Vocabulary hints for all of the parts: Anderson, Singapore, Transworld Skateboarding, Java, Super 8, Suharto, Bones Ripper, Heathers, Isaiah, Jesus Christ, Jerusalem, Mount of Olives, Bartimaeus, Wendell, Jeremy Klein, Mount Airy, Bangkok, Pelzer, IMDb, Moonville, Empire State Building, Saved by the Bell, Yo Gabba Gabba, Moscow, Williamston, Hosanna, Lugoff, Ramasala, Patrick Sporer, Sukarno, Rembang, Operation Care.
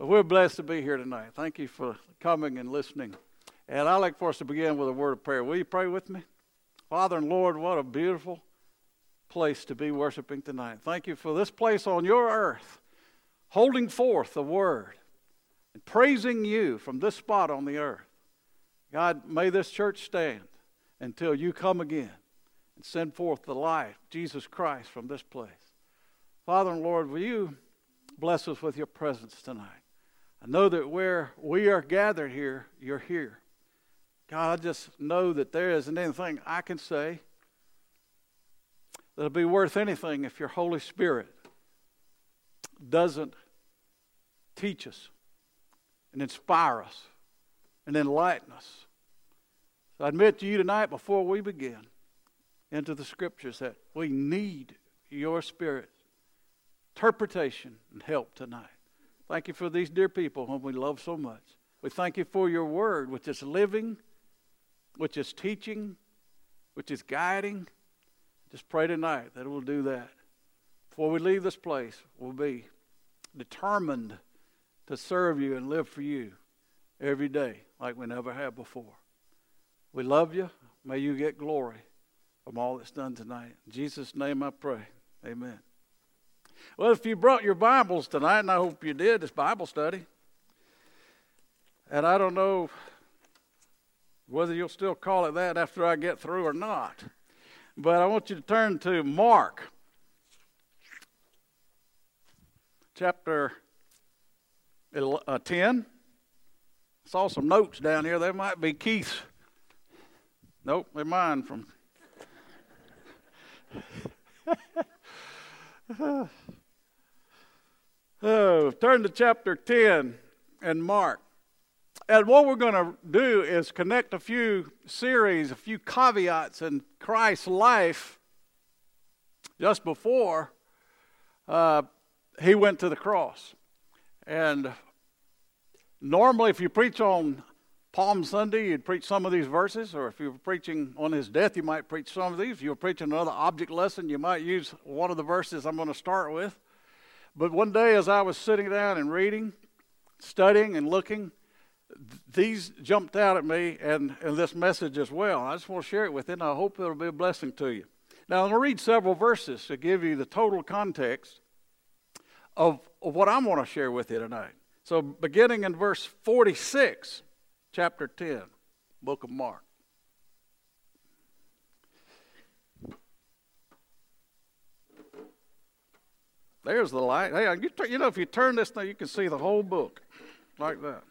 But we're blessed to be here tonight. Thank you for coming and listening. And I'd like for us to begin with a word of prayer. Will you pray with me? Father and Lord, what a beautiful place to be worshiping tonight. Thank you for this place on your earth, holding forth the word and praising you from this spot on the earth. God, may this church stand until you come again and send forth the light, Jesus Christ, from this place. Father and Lord, will you bless us with your presence tonight? I know that where we are gathered here, you're here. God, I just know that there isn't anything I can say that'll be worth anything if your Holy Spirit doesn't teach us and inspire us and enlighten us. So I admit to you tonight, before we begin into the scriptures, that we need your Spirit's interpretation and help tonight. Thank you for these dear people whom we love so much. We thank you for your word, which is living, which is teaching, which is guiding. Just pray tonight that it will do that. Before we leave this place, we'll be determined to serve you and live for you every day like we never have before. We love you. May you get glory from all that's done tonight. In Jesus' name I pray. Amen. Well, if you brought your Bibles tonight, and I hope you did, it's Bible study. And I don't know whether you'll still call it that after I get through or not. But I want you to turn to Mark chapter 10. I saw some notes down here. They might be Keith's. Nope, they're mine from... Oh, turn to chapter 10 and Mark. And what we're going to do is connect a few series, a few caveats in Christ's life just before he went to the cross. And normally if you preach on Palm Sunday, you'd preach some of these verses, or if you were preaching on his death, you might preach some of these. If you were preaching another object lesson, you might use one of the verses I'm going to start with. But one day as I was sitting down and reading, studying and looking, these jumped out at me, and this message as well. I just want to share it with you, and I hope it'll be a blessing to you. Now, I'm going to read several verses to give you the total context of what I want to share with you tonight. So beginning in verse 46... Chapter 10, book of Mark. There's the light. Hey, you know, if you turn this thing, you can see the whole book like that.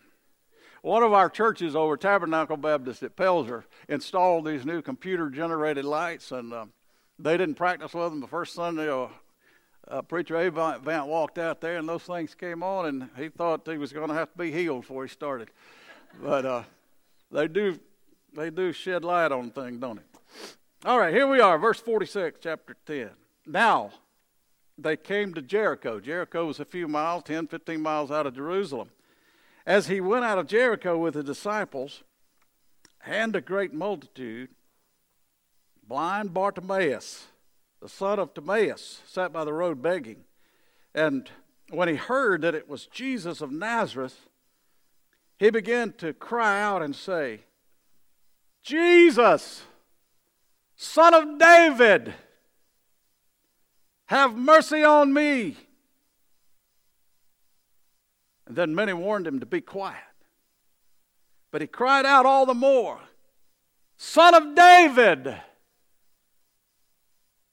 One of our churches over Tabernacle Baptist at Pelzer installed these new computer-generated lights, and they didn't practice with them the first Sunday. Preacher Avant walked out there, and those things came on, and he thought he was going to have to be healed before he started. But they do shed light on things, don't it? All right, here we are, verse 46, chapter 10. Now, they came to Jericho. Jericho was a few miles, 10, 15 miles out of Jerusalem. As he went out of Jericho with his disciples and a great multitude, blind Bartimaeus, the son of Timaeus, sat by the road begging. And when he heard that it was Jesus of Nazareth, he began to cry out and say, Jesus, Son of David, have mercy on me. And then many warned him to be quiet. But he cried out all the more, Son of David,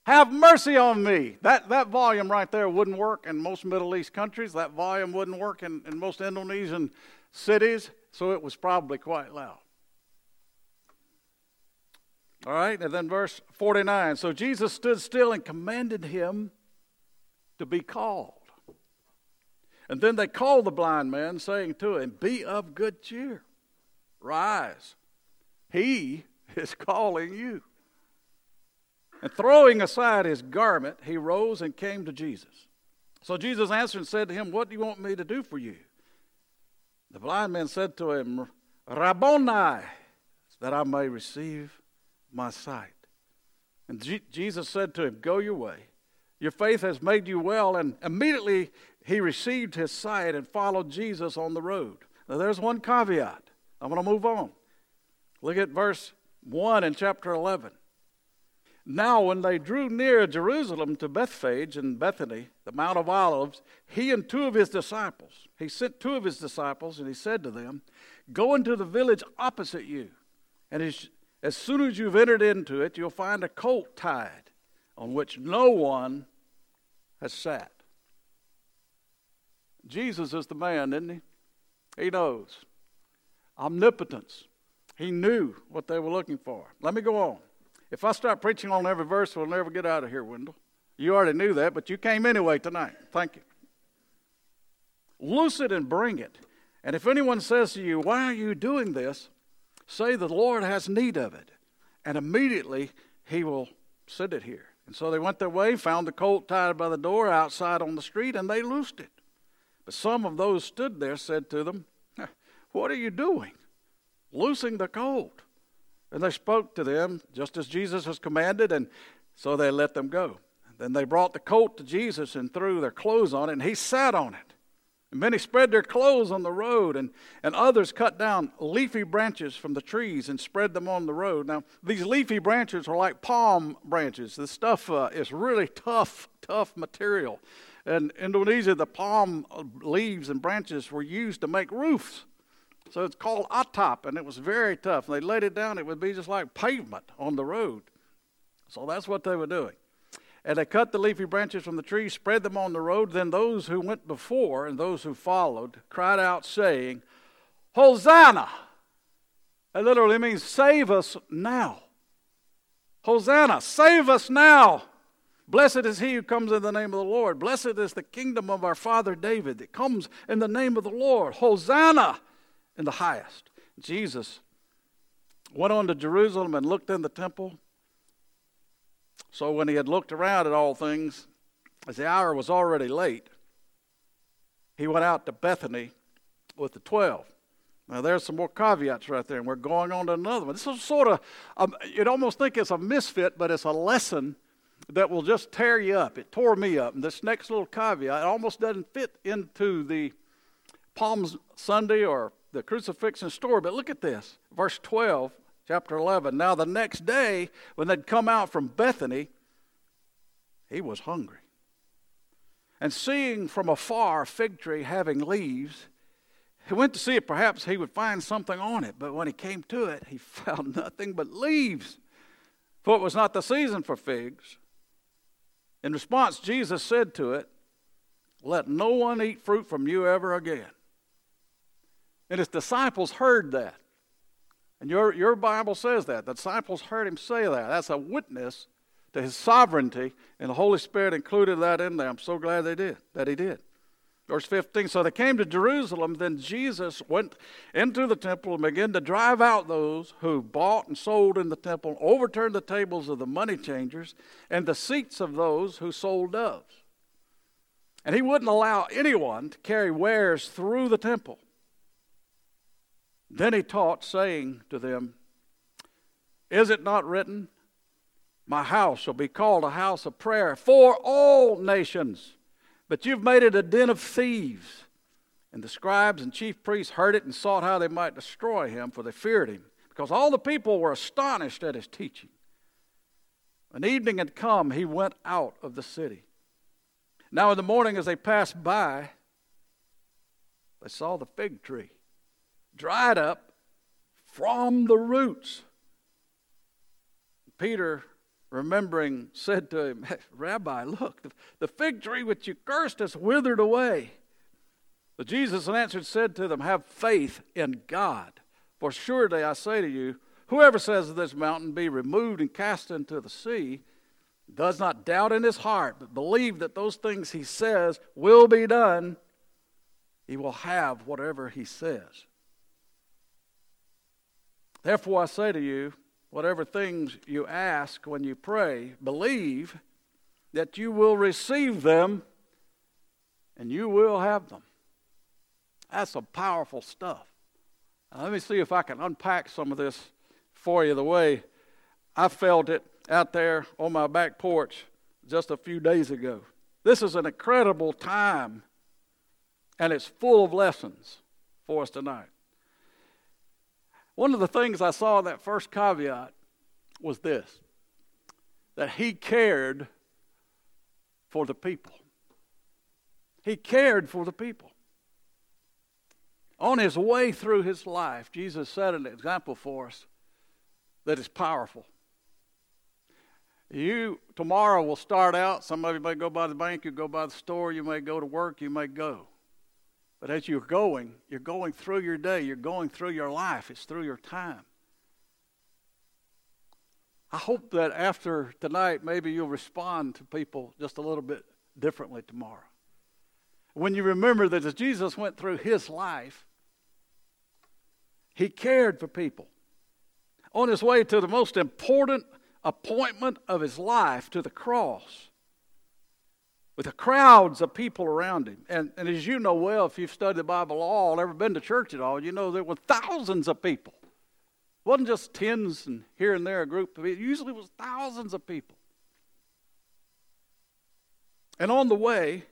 have mercy on me. That volume right there wouldn't work in most Middle East countries. That volume wouldn't work in most Indonesian cities, so it was probably quite loud. All right, and then verse 49. So Jesus stood still and commanded him to be called. And then they called the blind man, saying to him, Be of good cheer. Rise. He is calling you. And throwing aside his garment, he rose and came to Jesus. So Jesus answered and said to him, What do you want me to do for you? The blind man said to him, Rabboni, that I may receive my sight. And Jesus said to him, Go your way. Your faith has made you well. And immediately he received his sight and followed Jesus on the road. Now there's one caveat. I'm going to move on. Look at verse 1 in chapter 11. Now when they drew near Jerusalem to Bethphage and Bethany, the Mount of Olives, he sent two of his disciples, and he said to them, "Go into the village opposite you, and as soon as you've entered into it, you'll find a colt tied on which no one has sat." Jesus is the man, isn't he? He knows. Omnipotence. He knew what they were looking for. Let me go on. If I start preaching on every verse, we'll never get out of here, Wendell. You already knew that, but you came anyway tonight. Thank you. Loose it and bring it. And if anyone says to you, "Why are you doing this?" say, "The Lord has need of it, and immediately he will send it here." And so they went their way, found the colt tied by the door outside on the street, and they loosed it. But some of those stood there said to them, "What are you doing, loosing the colt?" And they spoke to them just as Jesus has commanded, and so they let them go. Then they brought the colt to Jesus and threw their clothes on it, and he sat on it. And many spread their clothes on the road, and others cut down leafy branches from the trees and spread them on the road. Now, these leafy branches are like palm branches. This stuff is really tough material. In Indonesia, the palm leaves and branches were used to make roofs. So it's called atap, and it was very tough. When they laid it down, it would be just like pavement on the road. So that's what they were doing. And they cut the leafy branches from the trees, spread them on the road. Then those who went before and those who followed cried out, saying, "Hosanna!" That literally means, "Save us now." Hosanna, save us now. Blessed is he who comes in the name of the Lord. Blessed is the kingdom of our father David that comes in the name of the Lord. Hosanna in the highest. Jesus went on to Jerusalem and looked in the temple. So when he had looked around at all things, as the hour was already late, he went out to Bethany with the 12. Now there's some more caveats right there, and we're going on to another one. This is sort of, you'd almost think it's a misfit, but it's a lesson that will just tear you up. It tore me up. And this next little caveat, it almost doesn't fit into the Palm Sunday or the crucifixion story, but look at this. Verse 12. Chapter 11, now the next day, when they'd come out from Bethany, he was hungry. And seeing from afar a fig tree having leaves, he went to see if perhaps he would find something on it. But when he came to it, he found nothing but leaves, for it was not the season for figs. In response, Jesus said to it, "Let no one eat fruit from you ever again." And his disciples heard that. And your Bible says that. The disciples heard him say that. That's a witness to his sovereignty, and the Holy Spirit included that in there. I'm so glad that he did. Verse 15, so they came to Jerusalem. Then Jesus went into the temple and began to drive out those who bought and sold in the temple, overturned the tables of the money changers and the seats of those who sold doves. And he wouldn't allow anyone to carry wares through the temple. Then he taught, saying to them, "Is it not written, 'My house shall be called a house of prayer for all nations,' but you've made it a den of thieves." And the scribes and chief priests heard it and sought how they might destroy him, for they feared him, because all the people were astonished at his teaching. When evening had come, he went out of the city. Now in the morning, as they passed by, they saw the fig tree dried up from the roots. Peter, remembering, said to him, "Rabbi, look, the fig tree which you cursed has withered away." But Jesus answered, said to them, "Have faith in God. For surely I say to you, whoever says to this mountain, 'Be removed and cast into the sea,' does not doubt in his heart, but believe that those things he says will be done, he will have whatever he says. Therefore, I say to you, whatever things you ask when you pray, believe that you will receive them and you will have them." That's some powerful stuff. Now, let me see if I can unpack some of this for you the way I felt it out there on my back porch just a few days ago. This is an incredible time, and it's full of lessons for us tonight. One of the things I saw in that first caveat was this, that he cared for the people. He cared for the people. On his way through his life, Jesus set an example for us that is powerful. You tomorrow will start out, some of you may go by the bank, you go by the store, you may go to work, you may go. But as you're going through your day, you're going through your life, it's through your time. I hope that after tonight, maybe you'll respond to people just a little bit differently tomorrow. When you remember that as Jesus went through his life, he cared for people. On his way to the most important appointment of his life, to the cross, with the crowds of people around him. And as you know well, if you've studied the Bible at all, never been to church at all, you know there were thousands of people. It wasn't just tens and here and there a group of people. It usually was thousands of people. And on the way,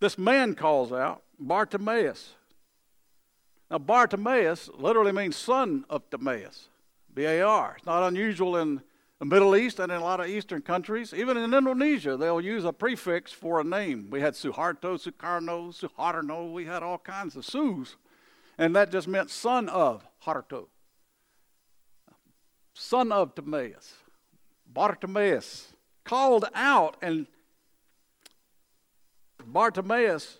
this man calls out, Bartimaeus. Now Bartimaeus literally means son of Timaeus, B-A-R. It's not unusual in the Middle East and in a lot of Eastern countries, even in Indonesia, they'll use a prefix for a name. We had Suharto, Sukarno, Suharno. We had all kinds of Sus. And that just meant son of Harto. Son of Timaeus. Bartimaeus. Called out, and Bartimaeus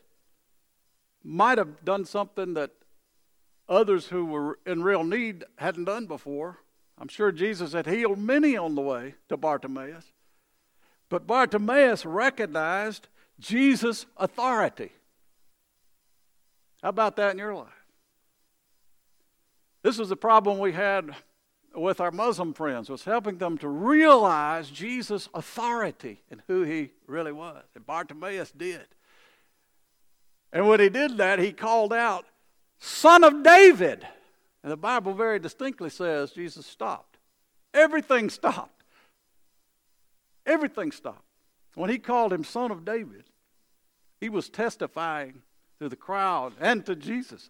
might have done something that others who were in real need hadn't done before. I'm sure Jesus had healed many on the way to Bartimaeus. But Bartimaeus recognized Jesus' authority. How about that in your life? This was the problem we had with our Muslim friends, was helping them to realize Jesus' authority and who he really was. And Bartimaeus did. And when he did that, he called out, "Son of David." And the Bible very distinctly says Jesus stopped. Everything stopped. Everything stopped. When he called him Son of David, he was testifying to the crowd and to Jesus.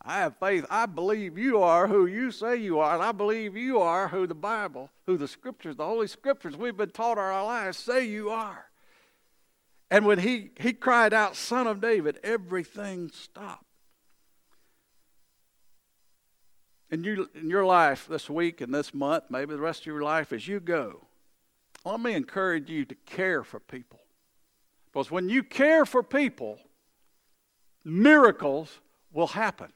I have faith. I believe you are who you say you are, and I believe you are who the Bible, who the Scriptures, the Holy Scriptures we've been taught our lives say you are. And when he cried out, "Son of David," everything stopped. In your life this week and this month, maybe the rest of your life as you go, let me encourage you to care for people. Because when you care for people, miracles will happen.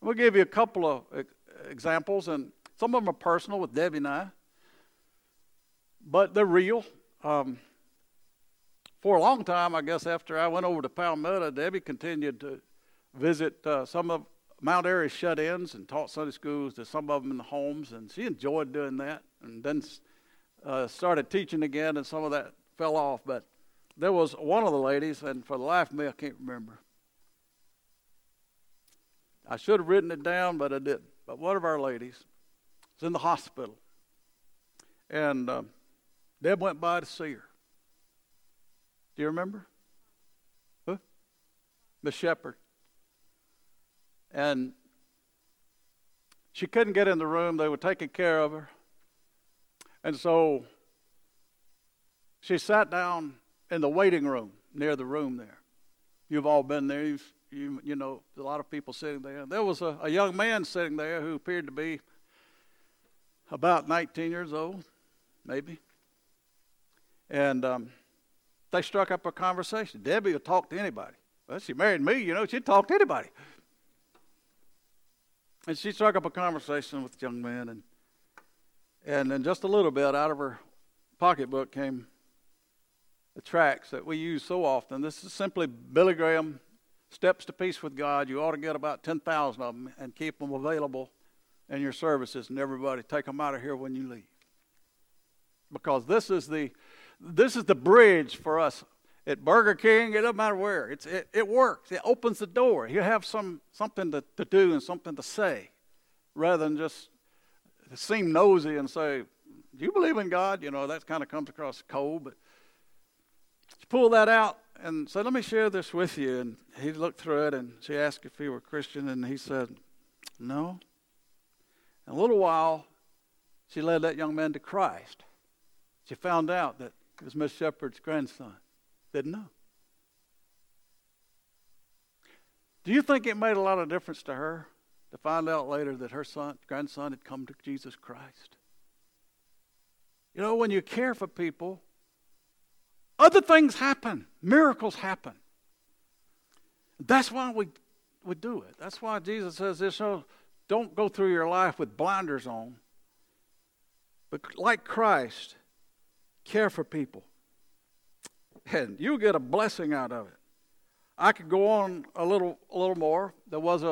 I'm going to give you a couple of examples, and some of them are personal with Debbie and I, but they're real. For a long time, I guess, after I went over to Palmetto, Debbie continued to visit some of Mount Airy shut-ins and taught Sunday schools to some of them in the homes, and she enjoyed doing that, and then started teaching again, and some of that fell off. But there was one of the ladies, and for the life of me, I can't remember. I should have written it down, but I didn't. But one of our ladies was in the hospital, and Deb went by to see her. Do you remember? Huh? Miss Shepherd. And she couldn't get in the room. They were taking care of her. And so she sat down in the waiting room near the room there. You've all been there. You know, a lot of people sitting there. There was a young man sitting there who appeared to be about 19 years old, maybe. And they struck up a conversation. Debbie would talk to anybody. Well, she married me, you know, she'd talk to anybody. And she struck up a conversation with the young man, and in just a little bit, out of her pocketbook came the tracts that we use so often. This is simply Billy Graham, Steps to Peace with God. You ought to get about 10,000 of them and keep them available in your services, and everybody take them out of here when you leave. Because this is the bridge for us. At Burger King, it doesn't matter where. It works. It opens the door. You have something to do and something to say rather than just seem nosy and say, do you believe in God? You know, that kind of comes across cold, but she pulled that out and said, let me share this with you. And he looked through it, and she asked if he were Christian, and he said, no. In a little while, she led that young man to Christ. She found out that it was Miss Shepherd's grandson. Didn't know. Do you think it made a lot of difference to her to find out later that her grandson had come to Jesus Christ? You know, when you care for people, other things happen. Miracles happen. That's why we do it. That's why Jesus says this, so don't go through your life with blinders on. But like Christ, care for people. And you'll get a blessing out of it. I could go on a little more. There was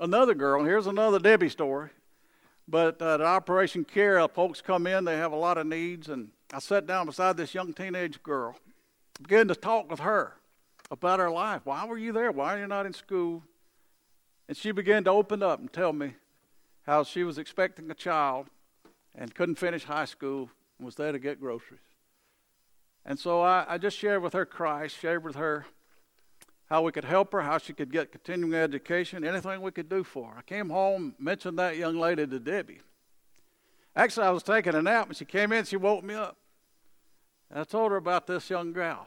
another girl, and here's another Debbie story. But at Operation Care, folks come in, they have a lot of needs, and I sat down beside this young teenage girl, began to talk with her about her life. Why were you there? Why are you not in school? And she began to open up and tell me how she was expecting a child and couldn't finish high school and was there to get groceries. And so I just shared with her Christ, shared with her how we could help her, how she could get continuing education, anything we could do for her. I came home, mentioned that young lady to Debbie. Actually, I was taking a nap, and she came in, she woke me up. And I told her about this young girl.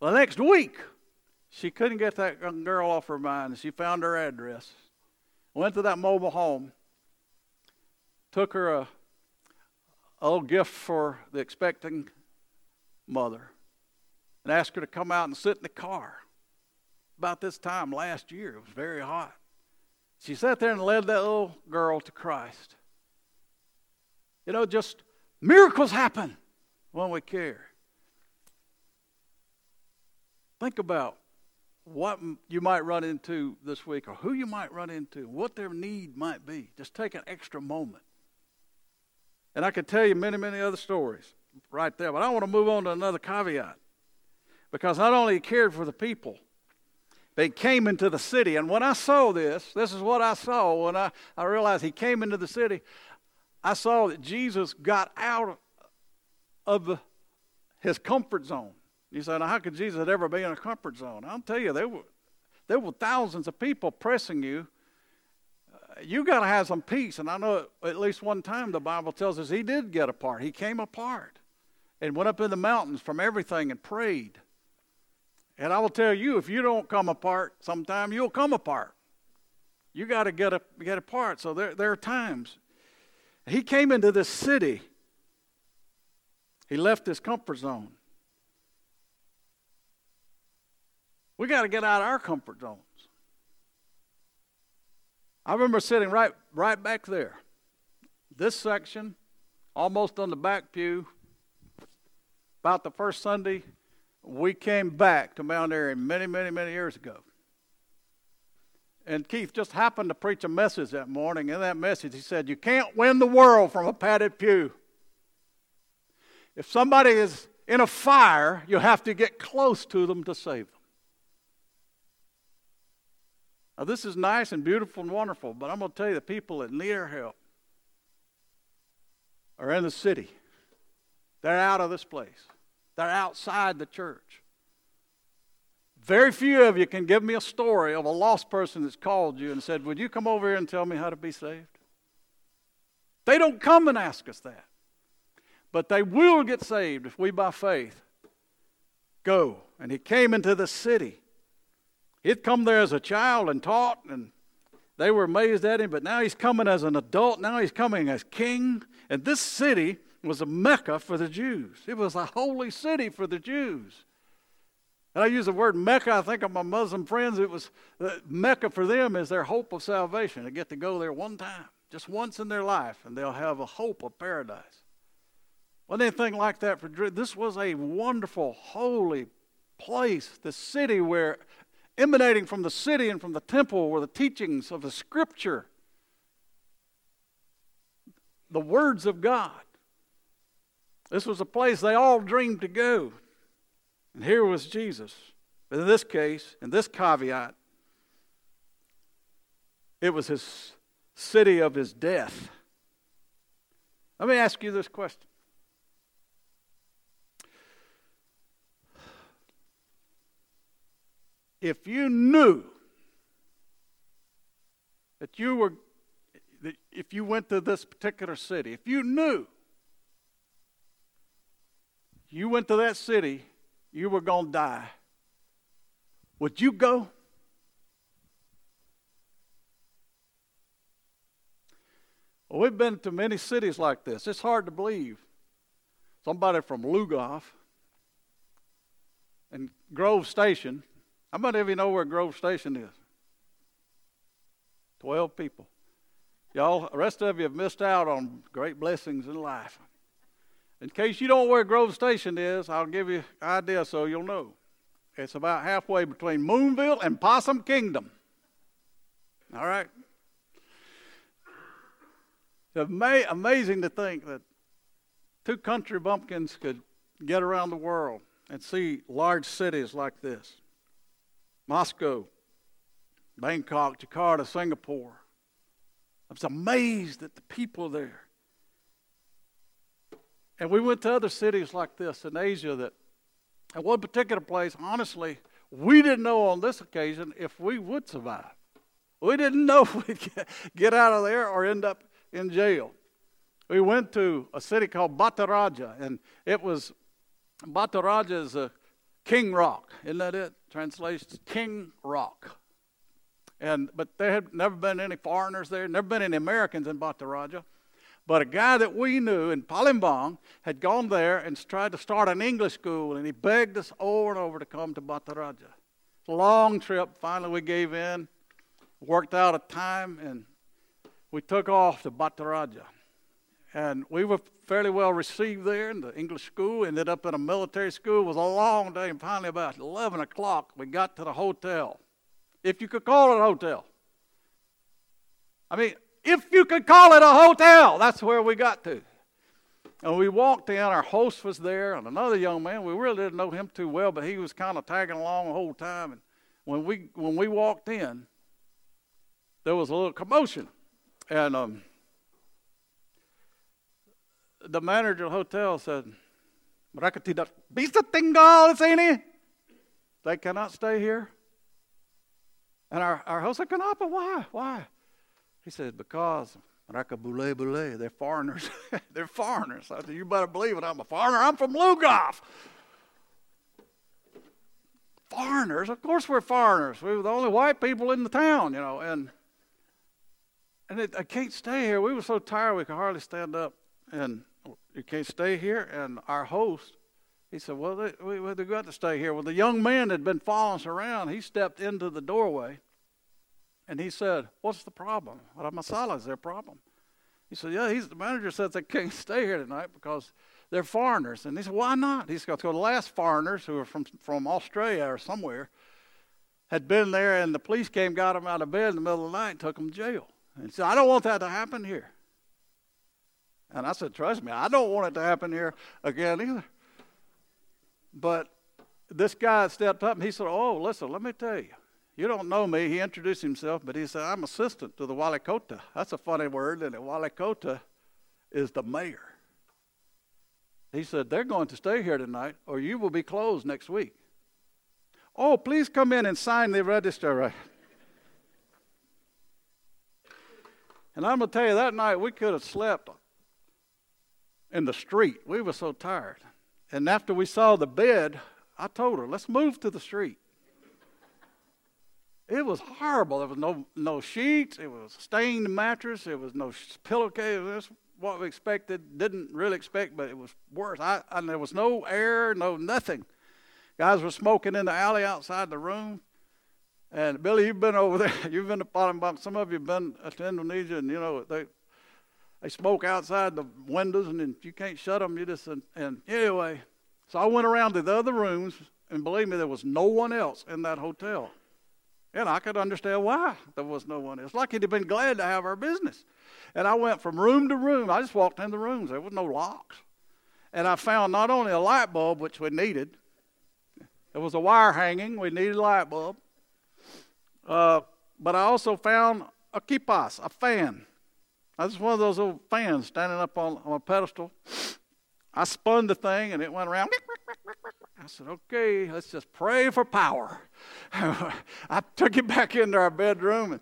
Well, the next week, she couldn't get that young girl off her mind, and she found her address. Went to that mobile home, took her a little gift for the expecting mother, and asked her to come out and sit in the car. About this time last year, it was very hot. She sat there and led that little girl to Christ. You know, just miracles happen when we care. Think about what you might run into this week, or who you might run into, what their need might be. Just take an extra moment. And I could tell you many, many other stories right there, but I want to move on to another caveat. Because not only he cared for the people, they came into the city. And when I saw this is what I saw when I realized he came into the city. I saw that Jesus got out of his comfort zone. You say, now how could Jesus ever be in a comfort zone? I'll tell you, there were thousands of people pressing you. You got to have some peace. And I know at least one time the Bible tells us he did get apart. He came apart and went up in the mountains from everything and prayed. And I will tell you, if you don't come apart sometime, you'll come apart. You got to get apart. So there are times. He came into this city. He left his comfort zone. We got to get out of our comfort zones. I remember sitting right back there. This section, almost on the back pew. About the first Sunday, we came back to Mount Airy many, many, many years ago. And Keith just happened to preach a message that morning. In that message, he said, you can't win the world from a padded pew. If somebody is in a fire, you have to get close to them to save them. Now, this is nice and beautiful and wonderful, but I'm going to tell you, the people that need our help are in the city. They're out of this place. They're outside the church. Very few of you can give me a story of a lost person that's called you and said, would you come over here and tell me how to be saved? They don't come and ask us that. But they will get saved if we, by faith, go. And he came into the city. He'd come there as a child and taught, and they were amazed at him. But now he's coming as an adult. Now he's coming as king. And this city was a Mecca for the Jews. It was a holy city for the Jews. And I use the word Mecca, I think of my Muslim friends. It was Mecca for them is their hope of salvation. They get to go there one time, just once in their life, and they'll have a hope of paradise. Wasn't anything like that for Jews. This was a wonderful, holy place, the city where, emanating from the city and from the temple were the teachings of the Scripture, the words of God. This was a place they all dreamed to go. And here was Jesus. But in this case, in this caveat, it was his city of his death. Let me ask you this question. If you knew that you were, if you went to this particular city, if you knew you went to that city, you were going to die, would you go? Well, we've been to many cities like this. It's hard to believe somebody from Lugoff and Grove Station. How many of you know where Grove Station is? 12 people. Y'all, the rest of you have missed out on great blessings in life. In case you don't know where Grove Station is, I'll give you an idea so you'll know. It's about halfway between Moonville and Possum Kingdom. All right? It's amazing to think that two country bumpkins could get around the world and see large cities like this. Moscow, Bangkok, Jakarta, Singapore. I was amazed at the people there. And we went to other cities like this in Asia that, at one particular place, honestly, we didn't know on this occasion if we would survive. We didn't know if we'd get out of there or end up in jail. We went to a city called Bataraja, and it was, Bataraja is a King Rock, isn't that it? Translates King Rock. But there had never been any foreigners there, never been any Americans in Bataraja. But a guy that we knew in Palembang had gone there and tried to start an English school, and he begged us over and over to come to Bataraja. Long trip. Finally, we gave in, worked out a time, and we took off to Bataraja. And we were fairly well received there in the English school, ended up in a military school. It was a long day, and finally about 11 o'clock, we got to the hotel. If you could call it a hotel. I mean, if you could call it a hotel, that's where we got to. And we walked in, our host was there, and another young man, we really didn't know him too well, but he was kind of tagging along the whole time. And when we walked in, there was a little commotion. And the manager of the hotel said, they cannot stay here. And our host said, Kanapa, why? Why? He said, because they're foreigners. They're foreigners. I said, you better believe it. I'm a foreigner. I'm from Lugoff. Foreigners? Of course we're foreigners. We were the only white people in the town, you know. And I can't stay here. We were so tired we could hardly stand up. And you can't stay here. And our host, he said, well, they've got to stay here. Well, the young man had been following us around. He stepped into the doorway, and he said, what's the problem? Ramasala is their problem. He said, yeah, the manager says they can't stay here tonight because they're foreigners. And he said, why not? He said, because the last foreigners who were from Australia or somewhere had been there, and the police came, got them out of bed in the middle of the night, and took them to jail. And he said, I don't want that to happen here. And I said, trust me, I don't want it to happen here again either. But this guy stepped up and he said, oh, listen, let me tell you. You don't know me. He introduced himself, but he said, I'm assistant to the Wali Kota. That's a funny word, and the Wali Kota is the mayor. He said, they're going to stay here tonight or you will be closed next week. Oh, please come in and sign the register. Right? And I'm going to tell you, that night we could have slept in the street. We were so tired. And after we saw the bed, I told her, let's move to the street. It was horrible. There was no sheets. It was a stained mattress. It was no pillowcase. That's what we expected. Didn't really expect, but it was worse. And there was no air, no nothing. Guys were smoking in the alley outside the room. And Billy, you've been over there. You've been to Palembang. Some of you have been to Indonesia, and you know, they smoke outside the windows, and if you can't shut them, you just, and anyway. So I went around to the other rooms, and believe me, there was no one else in that hotel. And I could understand why there was no one else. Like he'd have been glad to have our business. And I went from room to room. I just walked in the rooms. There was no locks. And I found not only a light bulb, which we needed, there was a wire hanging. We needed a light bulb. But I also found a kipas, a fan. I was one of those old fans standing up on a pedestal. I spun the thing, and it went around. I said, okay, let's just pray for power. I took it back into our bedroom,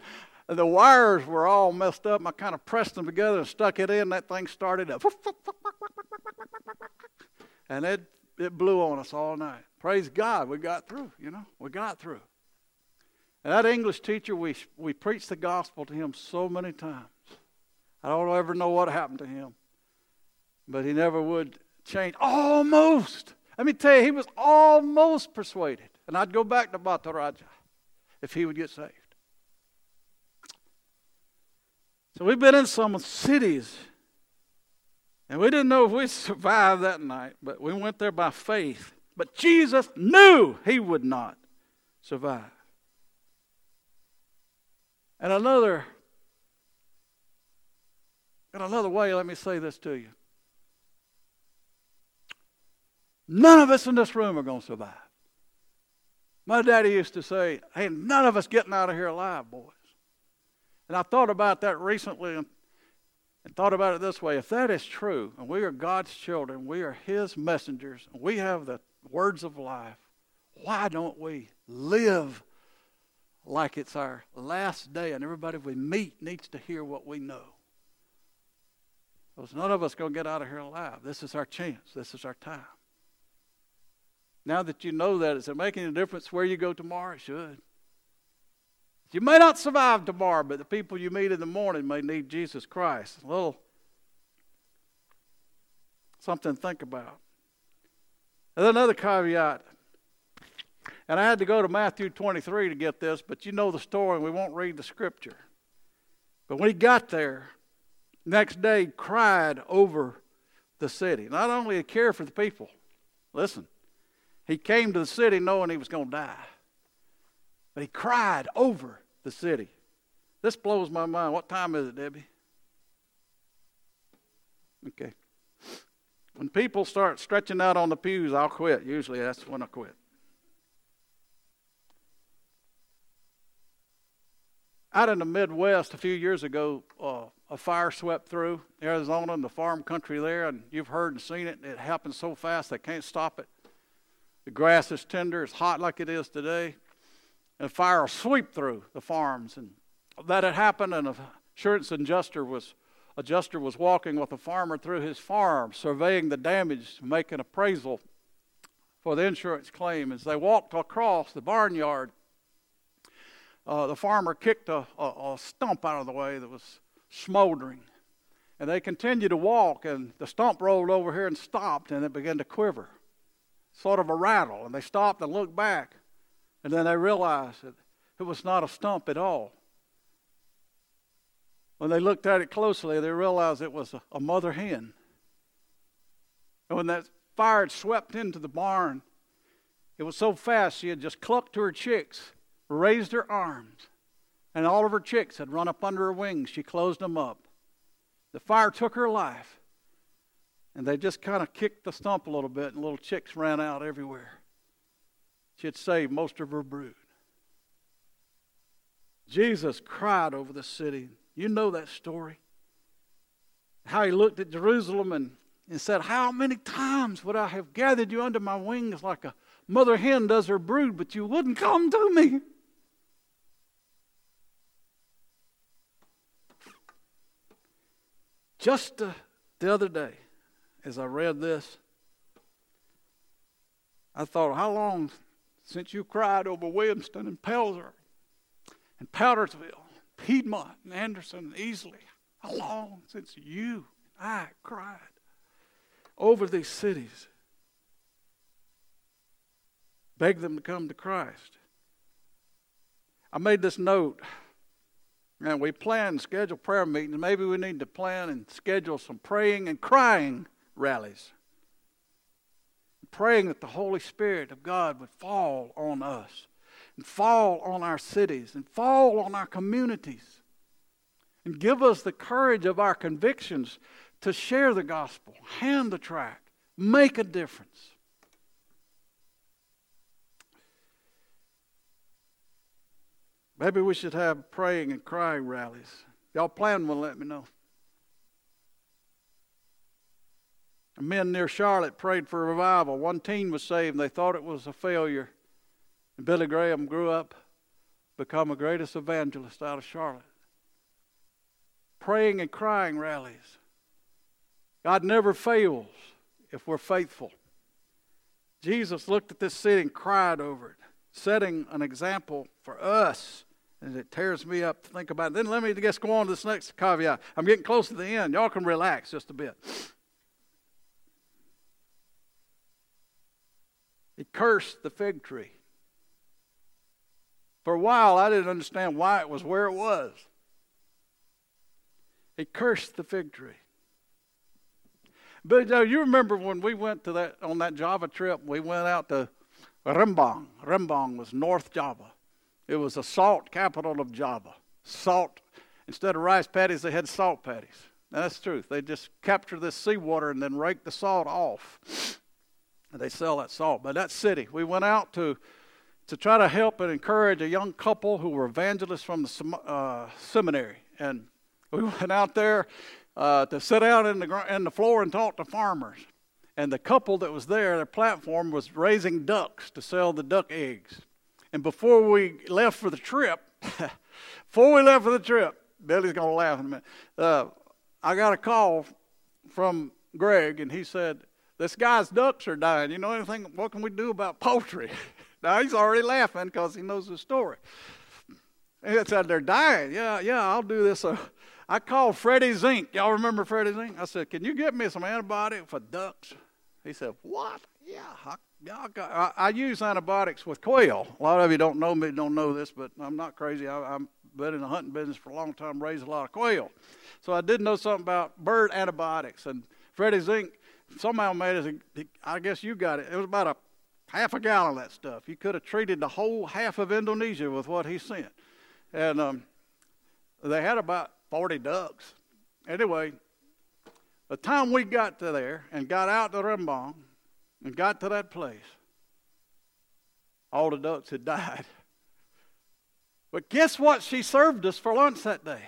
and the wires were all messed up. I kind of pressed them together and stuck it in, and that thing started up. And it blew on us all night. Praise God, we got through, we got through. And that English teacher, we preached the gospel to him so many times. I don't ever know what happened to him. But he never would change. Almost. Let me tell you, he was almost persuaded. And I'd go back to Bataraja if he would get saved. So we've been in some cities. And we didn't know if we'd survive that night. But we went there by faith. But Jesus knew he would not survive. And another way, let me say this to you. None of us in this room are going to survive. My daddy used to say, hey, none of us getting out of here alive, boys. And I thought about that recently and thought about it this way. If that is true, and we are God's children, we are his messengers, and we have the words of life, why don't we live like it's our last day and everybody we meet needs to hear what we know? Because none of us going to get out of here alive. This is our chance. This is our time. Now that you know that, is it making a difference where you go tomorrow? It should. You may not survive tomorrow, but the people you meet in the morning may need Jesus Christ. A little something to think about. There's another caveat. And I had to go to Matthew 23 to get this, but you know the story and we won't read the scripture. But when he got there, next day he cried over the city. Not only did he care for the people, listen. He came to the city knowing he was going to die. But he cried over the city. This blows my mind. What time is it, Debbie? Okay. When people start stretching out on the pews, I'll quit. Usually that's when I quit. Out in the Midwest a few years ago, a fire swept through Arizona and the farm country there. And you've heard and seen it. It happens so fast they can't stop it. The grass is tender, it's hot like it is today, and a fire will sweep through the farms. And that had happened, and an insurance adjuster was walking with a farmer through his farm, surveying the damage, making appraisal for the insurance claim. As they walked across the barnyard, the farmer kicked a stump out of the way that was smoldering. And they continued to walk, and the stump rolled over here and stopped, and it began to quiver. Sort of a rattle, and they stopped and looked back, and then they realized that it was not a stump at all. When they looked at it closely, they realized it was a mother hen. And when that fire had swept into the barn, it was so fast she had just clucked to her chicks, raised her arms, and all of her chicks had run up under her wings. She closed them up. The fire took her life. And they just kind of kicked the stump a little bit, and little chicks ran out everywhere. She had saved most of her brood. Jesus cried over the city. You know that story. How he looked at Jerusalem and said, how many times would I have gathered you under my wings like a mother hen does her brood, but you wouldn't come to me. Just the other day, as I read this, I thought, how long since you cried over Williamston and Pelzer and Powdersville, Piedmont and Anderson and Easley? How long since you and I cried over these cities? Begged them to come to Christ. I made this note. And we plan and schedule prayer meetings. Maybe we need to plan and schedule some praying and crying rallies, praying that the Holy Spirit of God would fall on us and fall on our cities and fall on our communities and give us the courage of our convictions to share the gospel, hand the tract, make a difference. Maybe we should have praying and crying rallies. Y'all plan one, let me know. men near Charlotte prayed for a revival. One teen was saved, and they thought it was a failure. And Billy Graham grew up, become the greatest evangelist out of Charlotte. Praying and crying rallies. God never fails if we're faithful. Jesus looked at this city and cried over it, setting an example for us. And it tears me up to think about it. Then let me just go on to this next caveat. I'm getting close to the end. Y'all can relax just a bit. He cursed the fig tree. For a while, I didn't understand why it was where it was. He cursed the fig tree. But you remember when we went to that on that Java trip, we went out to Rembang. Rembang was North Java. It was the salt capital of Java. Salt. Instead of rice paddies, they had salt paddies. Now, that's the truth. They just capture this seawater and then rake the salt off. And they sell that salt. But that city, we went out to try to help and encourage a young couple who were evangelists from the seminary. And we went out there to sit down in the floor and talk to farmers. And the couple that was there, their platform was raising ducks to sell the duck eggs. And before we left for the trip, Billy's going to laugh in a minute, I got a call from Greg, and he said, this guy's ducks are dying. You know anything? What can we do about poultry? Now, he's already laughing because he knows the story. He said, they're dying. Yeah, I'll do this. So I called Freddy Zink. Y'all remember Freddy Zink? I said, can you get me some antibiotic for ducks? He said, what? Yeah, I use antibiotics with quail. A lot of you don't know me, don't know this, but I'm not crazy. I've been in the hunting business for a long time, raised a lot of quail. So I did know something about bird antibiotics. And Freddy Zink somehow made us, I guess you got it. It was about half a gallon of that stuff. You could have treated the whole half of Indonesia with what he sent. And they had about 40 ducks. Anyway, the time we got to there and got out to Rembang, and got to that place, all the ducks had died. But guess what she served us for lunch that day?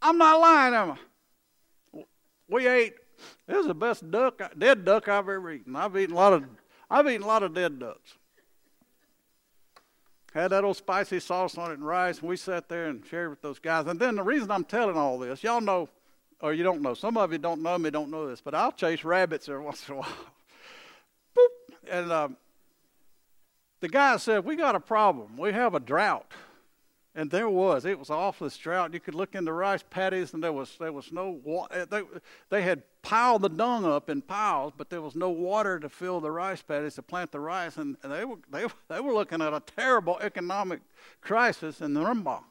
I'm not lying, am I? We ate, this is the best dead duck I've ever eaten. I've eaten a lot of dead ducks. Had that old spicy sauce on it and rice, and we sat there and shared with those guys. And then the reason I'm telling all this, y'all know, or you don't know. Some of you don't know me, don't know this, but I'll chase rabbits every once in a while. Boop. And the guy said, we got a problem. We have a drought. And there was. It was an awful drought. You could look in the rice paddies, and there was no water. They had piled the dung up in piles, but there was no water to fill the rice paddies, to plant the rice. And they were looking at a terrible economic crisis in the Rembang.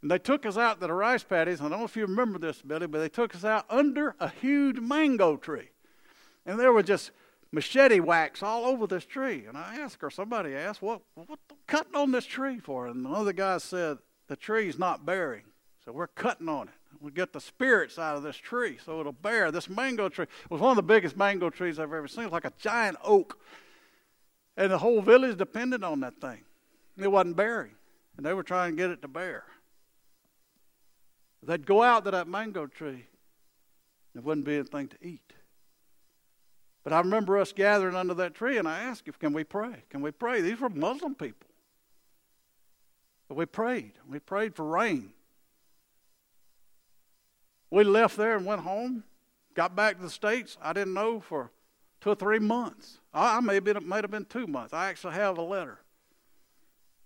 And they took us out to the rice paddies. I don't know if you remember this, Billy, but they took us out under a huge mango tree. And there were just machete whacks all over this tree. And I asked her, somebody asked, what cutting on this tree for? And the other guy said, the tree's not bearing, so we're cutting on it. We'll get the spirits out of this tree so it'll bear. This mango tree was one of the biggest mango trees I've ever seen. It was like a giant oak. And the whole village depended on that thing. It wasn't bearing. And they were trying to get it to bear. They'd go out to that mango tree, and there wouldn't be anything to eat. But I remember us gathering under that tree, and I asked if, can we pray? Can we pray? These were Muslim people. But we prayed. We prayed for rain. We left there and went home, got back to the States. I didn't know for 2 or 3 months. I may have been 2 months. I actually have a letter.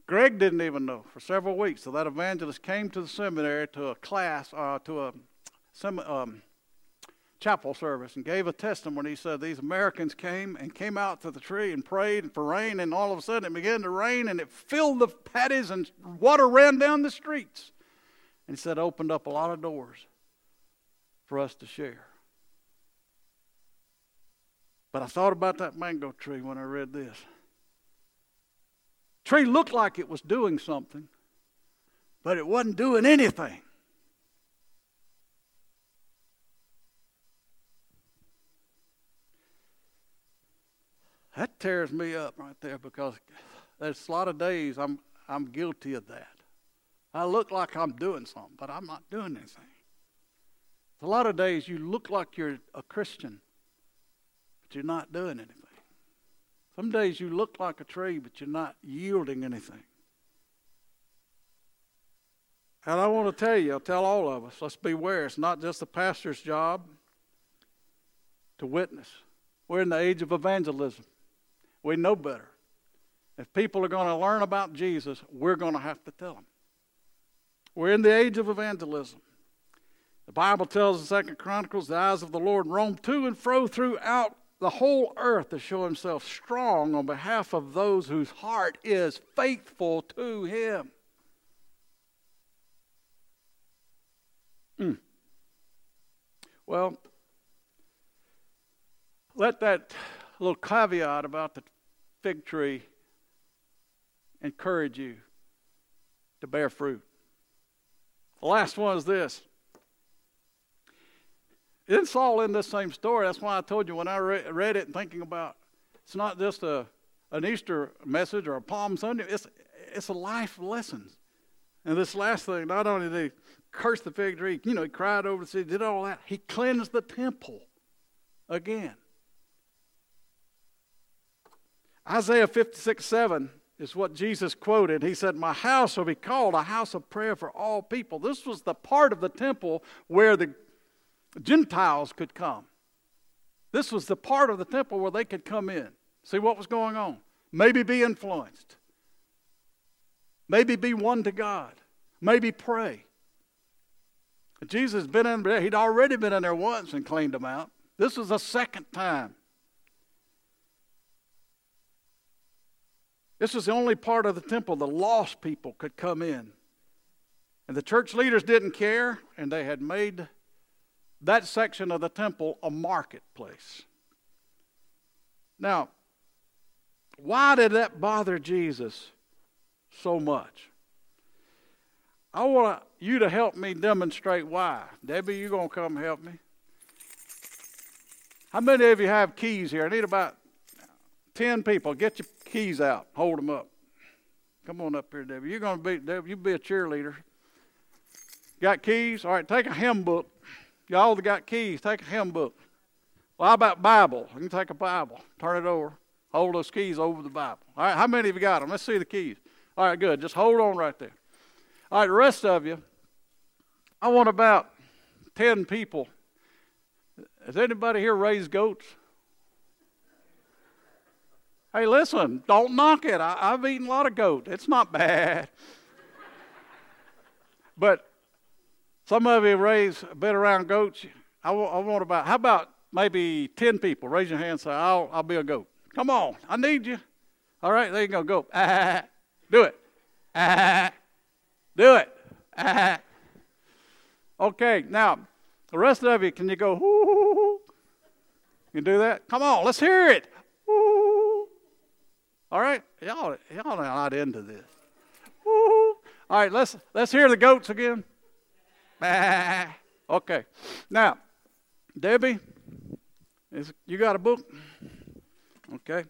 Greg didn't even know for several weeks. So that evangelist came to the seminary to a class, to a chapel service, and gave a testimony. He said these Americans came out to the tree and prayed for rain, and all of a sudden it began to rain, and it filled the paddies, and water ran down the streets. And he said it opened up a lot of doors for us to share. But I thought about that mango tree when I read this. Tree looked like it was doing something, but it wasn't doing anything. That tears me up right there, because there's a lot of days I'm guilty of that. I look like I'm doing something, but I'm not doing anything. A lot of days you look like you're a Christian, but you're not doing anything. Some days you look like a tree, but you're not yielding anything. And I want to tell you, I'll tell all of us, let's beware. It's not just the pastor's job to witness. We're in the age of evangelism. We know better. If people are going to learn about Jesus, we're going to have to tell them. We're in the age of evangelism. The Bible tells in 2 Chronicles, the eyes of the Lord roam to and fro throughout the whole earth to show himself strong on behalf of those whose heart is faithful to him. Well, let that little caveat about the fig tree encourage you to bear fruit. The last one is this. It's all in this same story. That's why I told you when I read it and thinking about it's not just an Easter message or a Palm Sunday. It's a life lesson. And this last thing, not only did he curse the fig tree, he cried over the city, did all that. He cleansed the temple again. Isaiah 56:7 is what Jesus quoted. He said, my house will be called a house of prayer for all people. This was the part of the temple where the Gentiles could come. This was the part of the temple where they could come in, see what was going on, maybe be influenced, maybe be one to God, maybe pray. Jesus had been in there. He'd already been in there once and cleaned them out. This was the second time. This was the only part of the temple the lost people could come in. And the church leaders didn't care, and they had made that section of the temple a marketplace. Now, why did that bother Jesus so much? I want you to help me demonstrate why. Debbie, you going to come help me? How many of you have keys here? I need about 10 people. Get your keys out. Hold them up. Come on up here, Debbie. You'll be a cheerleader. Got keys? All right, take a hymn book. Y'all that got keys, take a hymn book. Well, how about Bible? You can take a Bible. Turn it over. Hold those keys over the Bible. All right, how many of you got them? Let's see the keys. All right, good. Just hold on right there. All right, the rest of you, I want about 10 people. Has anybody here raised goats? Hey, listen, don't knock it. I've eaten a lot of goat. It's not bad. But some of you raise a bit around goats. How about maybe 10 people? Raise your hand and say, I'll be a goat. Come on, I need you. All right, there you go, goat. Do it. Do it. Okay, now, the rest of you, can you go, whoo? You do that? Come on, let's hear it. Whoo. All right, y'all are not into this. Whoo. All right, let's hear the goats again. Okay, now, Debbie, you got a book? Okay.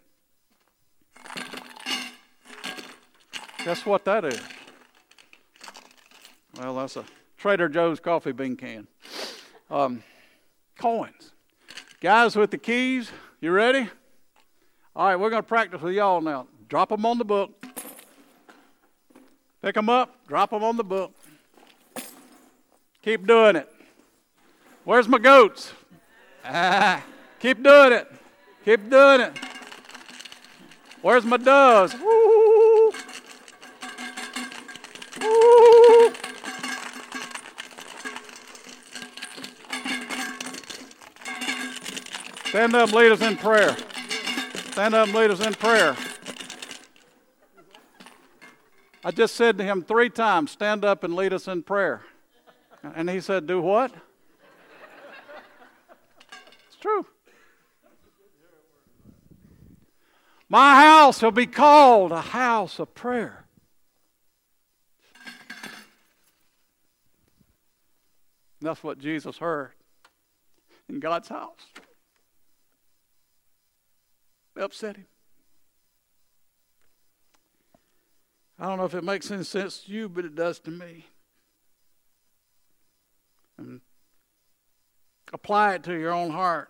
Guess what that is? Well, that's a Trader Joe's coffee bean can. Coins. Guys with the keys, you ready? All right, we're going to practice with y'all now. Drop them on the book. Pick them up, drop them on the book. Keep doing it. Where's my goats? Keep doing it. Keep doing it. Where's my doves? Woo! Woo! Stand up, lead us in prayer. Stand up, lead us in prayer. I just said to him 3 times, stand up and lead us in prayer. And he said, do what? It's true. My house will be called a house of prayer. And that's what Jesus heard in God's house. It upset him. I don't know if it makes any sense to you, but it does to me. And Apply it to your own heart.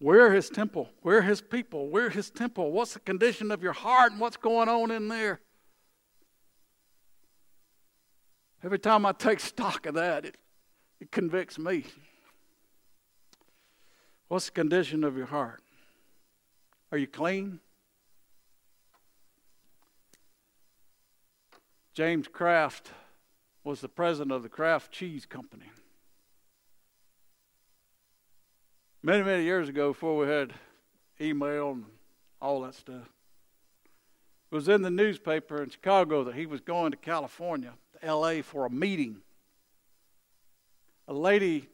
We're his temple. We're his people. We're his temple. What's the condition of your heart and what's going on in there? Every time I take stock of that, it convicts me. What's the condition of your heart? Are you clean? James Kraft was the president of the Kraft Cheese Company. Many, many years ago, before we had email and all that stuff, it was in the newspaper in Chicago that he was going to California, to L.A. for a meeting. A lady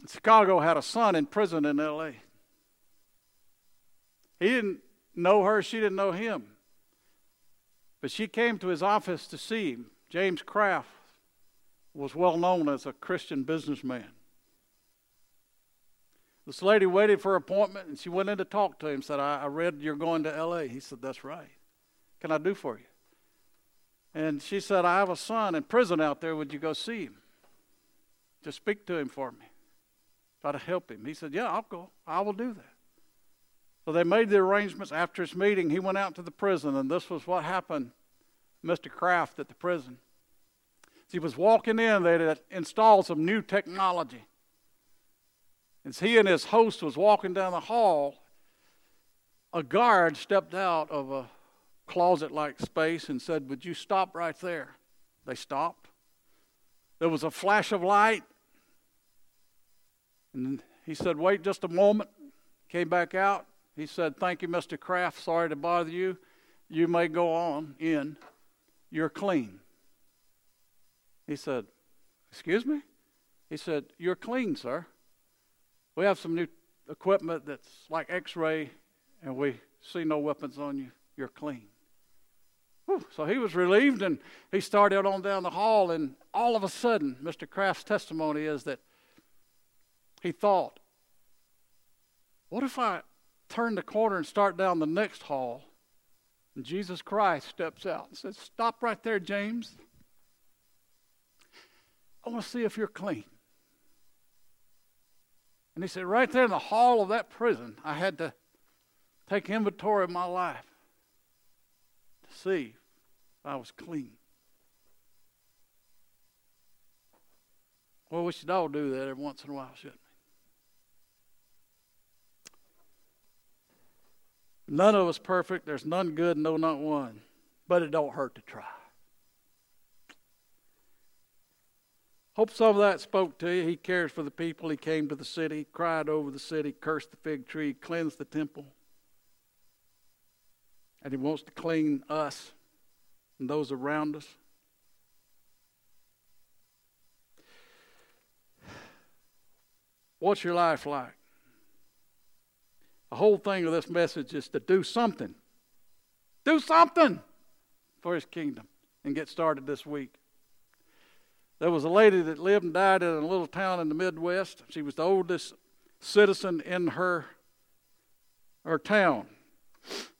in Chicago had a son in prison in L.A. He didn't know her, she didn't know him. But she came to his office to see him. James Kraft was well known as a Christian businessman. This lady waited for an appointment, and she went in to talk to him, said, I read you're going to L.A. He said, that's right. Can I do for you? And she said, I have a son in prison out there. Would you go see him? Just speak to him for me. Try to help him. He said, yeah, I'll go. I will do that. So they made the arrangements. After his meeting, he went out to the prison, and this was what happened to Mr. Kraft at the prison. As he was walking in, they had installed some new technology. As he and his host was walking down the hall, a guard stepped out of a closet-like space and said, would you stop right there? They stopped. There was a flash of light, and he said, wait just a moment. Came back out. He said, thank you, Mr. Kraft. Sorry to bother you. You may go on in. You're clean. He said, excuse me? He said, you're clean, sir. We have some new equipment that's like x-ray, and we see no weapons on you. You're clean. Whew. So he was relieved, and he started on down the hall, and all of a sudden, Mr. Kraft's testimony is that he thought, what if I turn the corner and start down the next hall, and Jesus Christ steps out and says, stop right there, James. I want to see if you're clean. And he said, right there in the hall of that prison, I had to take inventory of my life to see if I was clean. Well, we should all do that every once in a while, shouldn't we? None of us perfect. There's none good, no, not one. But it don't hurt to try. Hope some of that spoke to you. He cares for the people. He came to the city, cried over the city, cursed the fig tree, cleansed the temple. And he wants to clean us and those around us. What's your life like? The whole thing of this message is to do something. Do something for his kingdom and get started this week. There was a lady that lived and died in a little town in the Midwest. She was the oldest citizen in her town.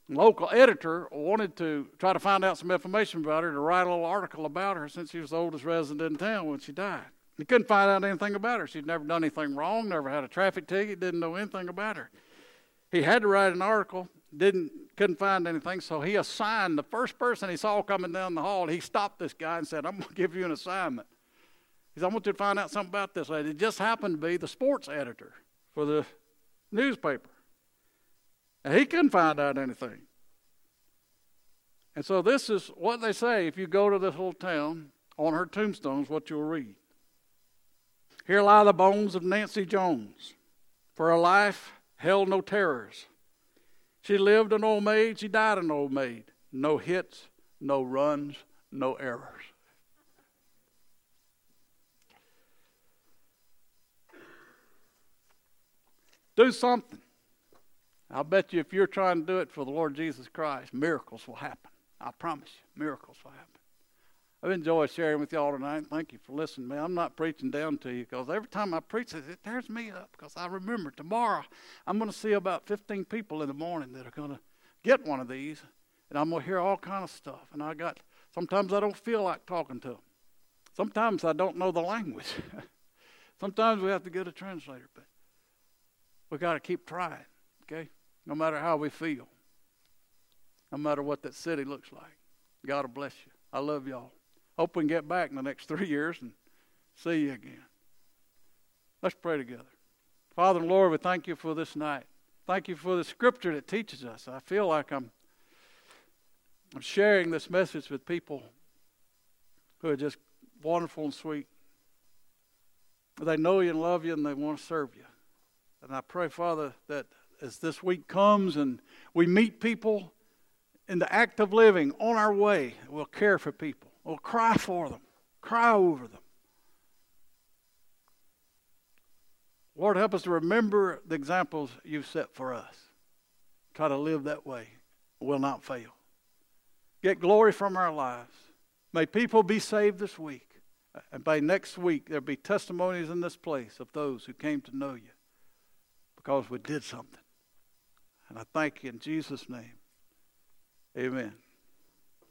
The local editor wanted to try to find out some information about her, to write a little article about her since she was the oldest resident in town when she died. He couldn't find out anything about her. She'd never done anything wrong, never had a traffic ticket, didn't know anything about her. He had to write an article, couldn't find anything, so he assigned the first person he saw coming down the hall. He stopped this guy and said, I'm going to give you an assignment. He said, I want you to find out something about this lady. It just happened to be the sports editor for the newspaper. And he couldn't find out anything. And so this is what they say if you go to this little town, on her tombstones, what you'll read. Here lie the bones of Nancy Jones. For her life held no terrors. She lived an old maid. She died an old maid. No hits, no runs, no errors. Do something. I'll bet you if you're trying to do it for the Lord Jesus Christ, miracles will happen. I promise you, miracles will happen. I've enjoyed sharing with y'all tonight. Thank you for listening, man. I'm not preaching down to you because every time I preach it, it tears me up because I remember tomorrow I'm going to see about 15 people in the morning that are going to get one of these, and I'm going to hear all kind of stuff. And sometimes I don't feel like talking to them. Sometimes I don't know the language. Sometimes we have to get a translator, but we got to keep trying, okay? No matter how we feel, no matter what that city looks like. God will bless you. I love y'all. Hope we can get back in the next 3 years and see you again. Let's pray together. Father and Lord, we thank you for this night. Thank you for the scripture that teaches us. I feel like I'm sharing this message with people who are just wonderful and sweet. They know you and love you, and they want to serve you. And I pray, Father, that as this week comes and we meet people in the act of living on our way, we'll care for people. We'll cry for them, cry over them. Lord, help us to remember the examples you've set for us. Try to live that way. We'll not fail. Get glory from our lives. May people be saved this week. And by next week, there'll be testimonies in this place of those who came to know you because we did something. And I thank you in Jesus' name. Amen.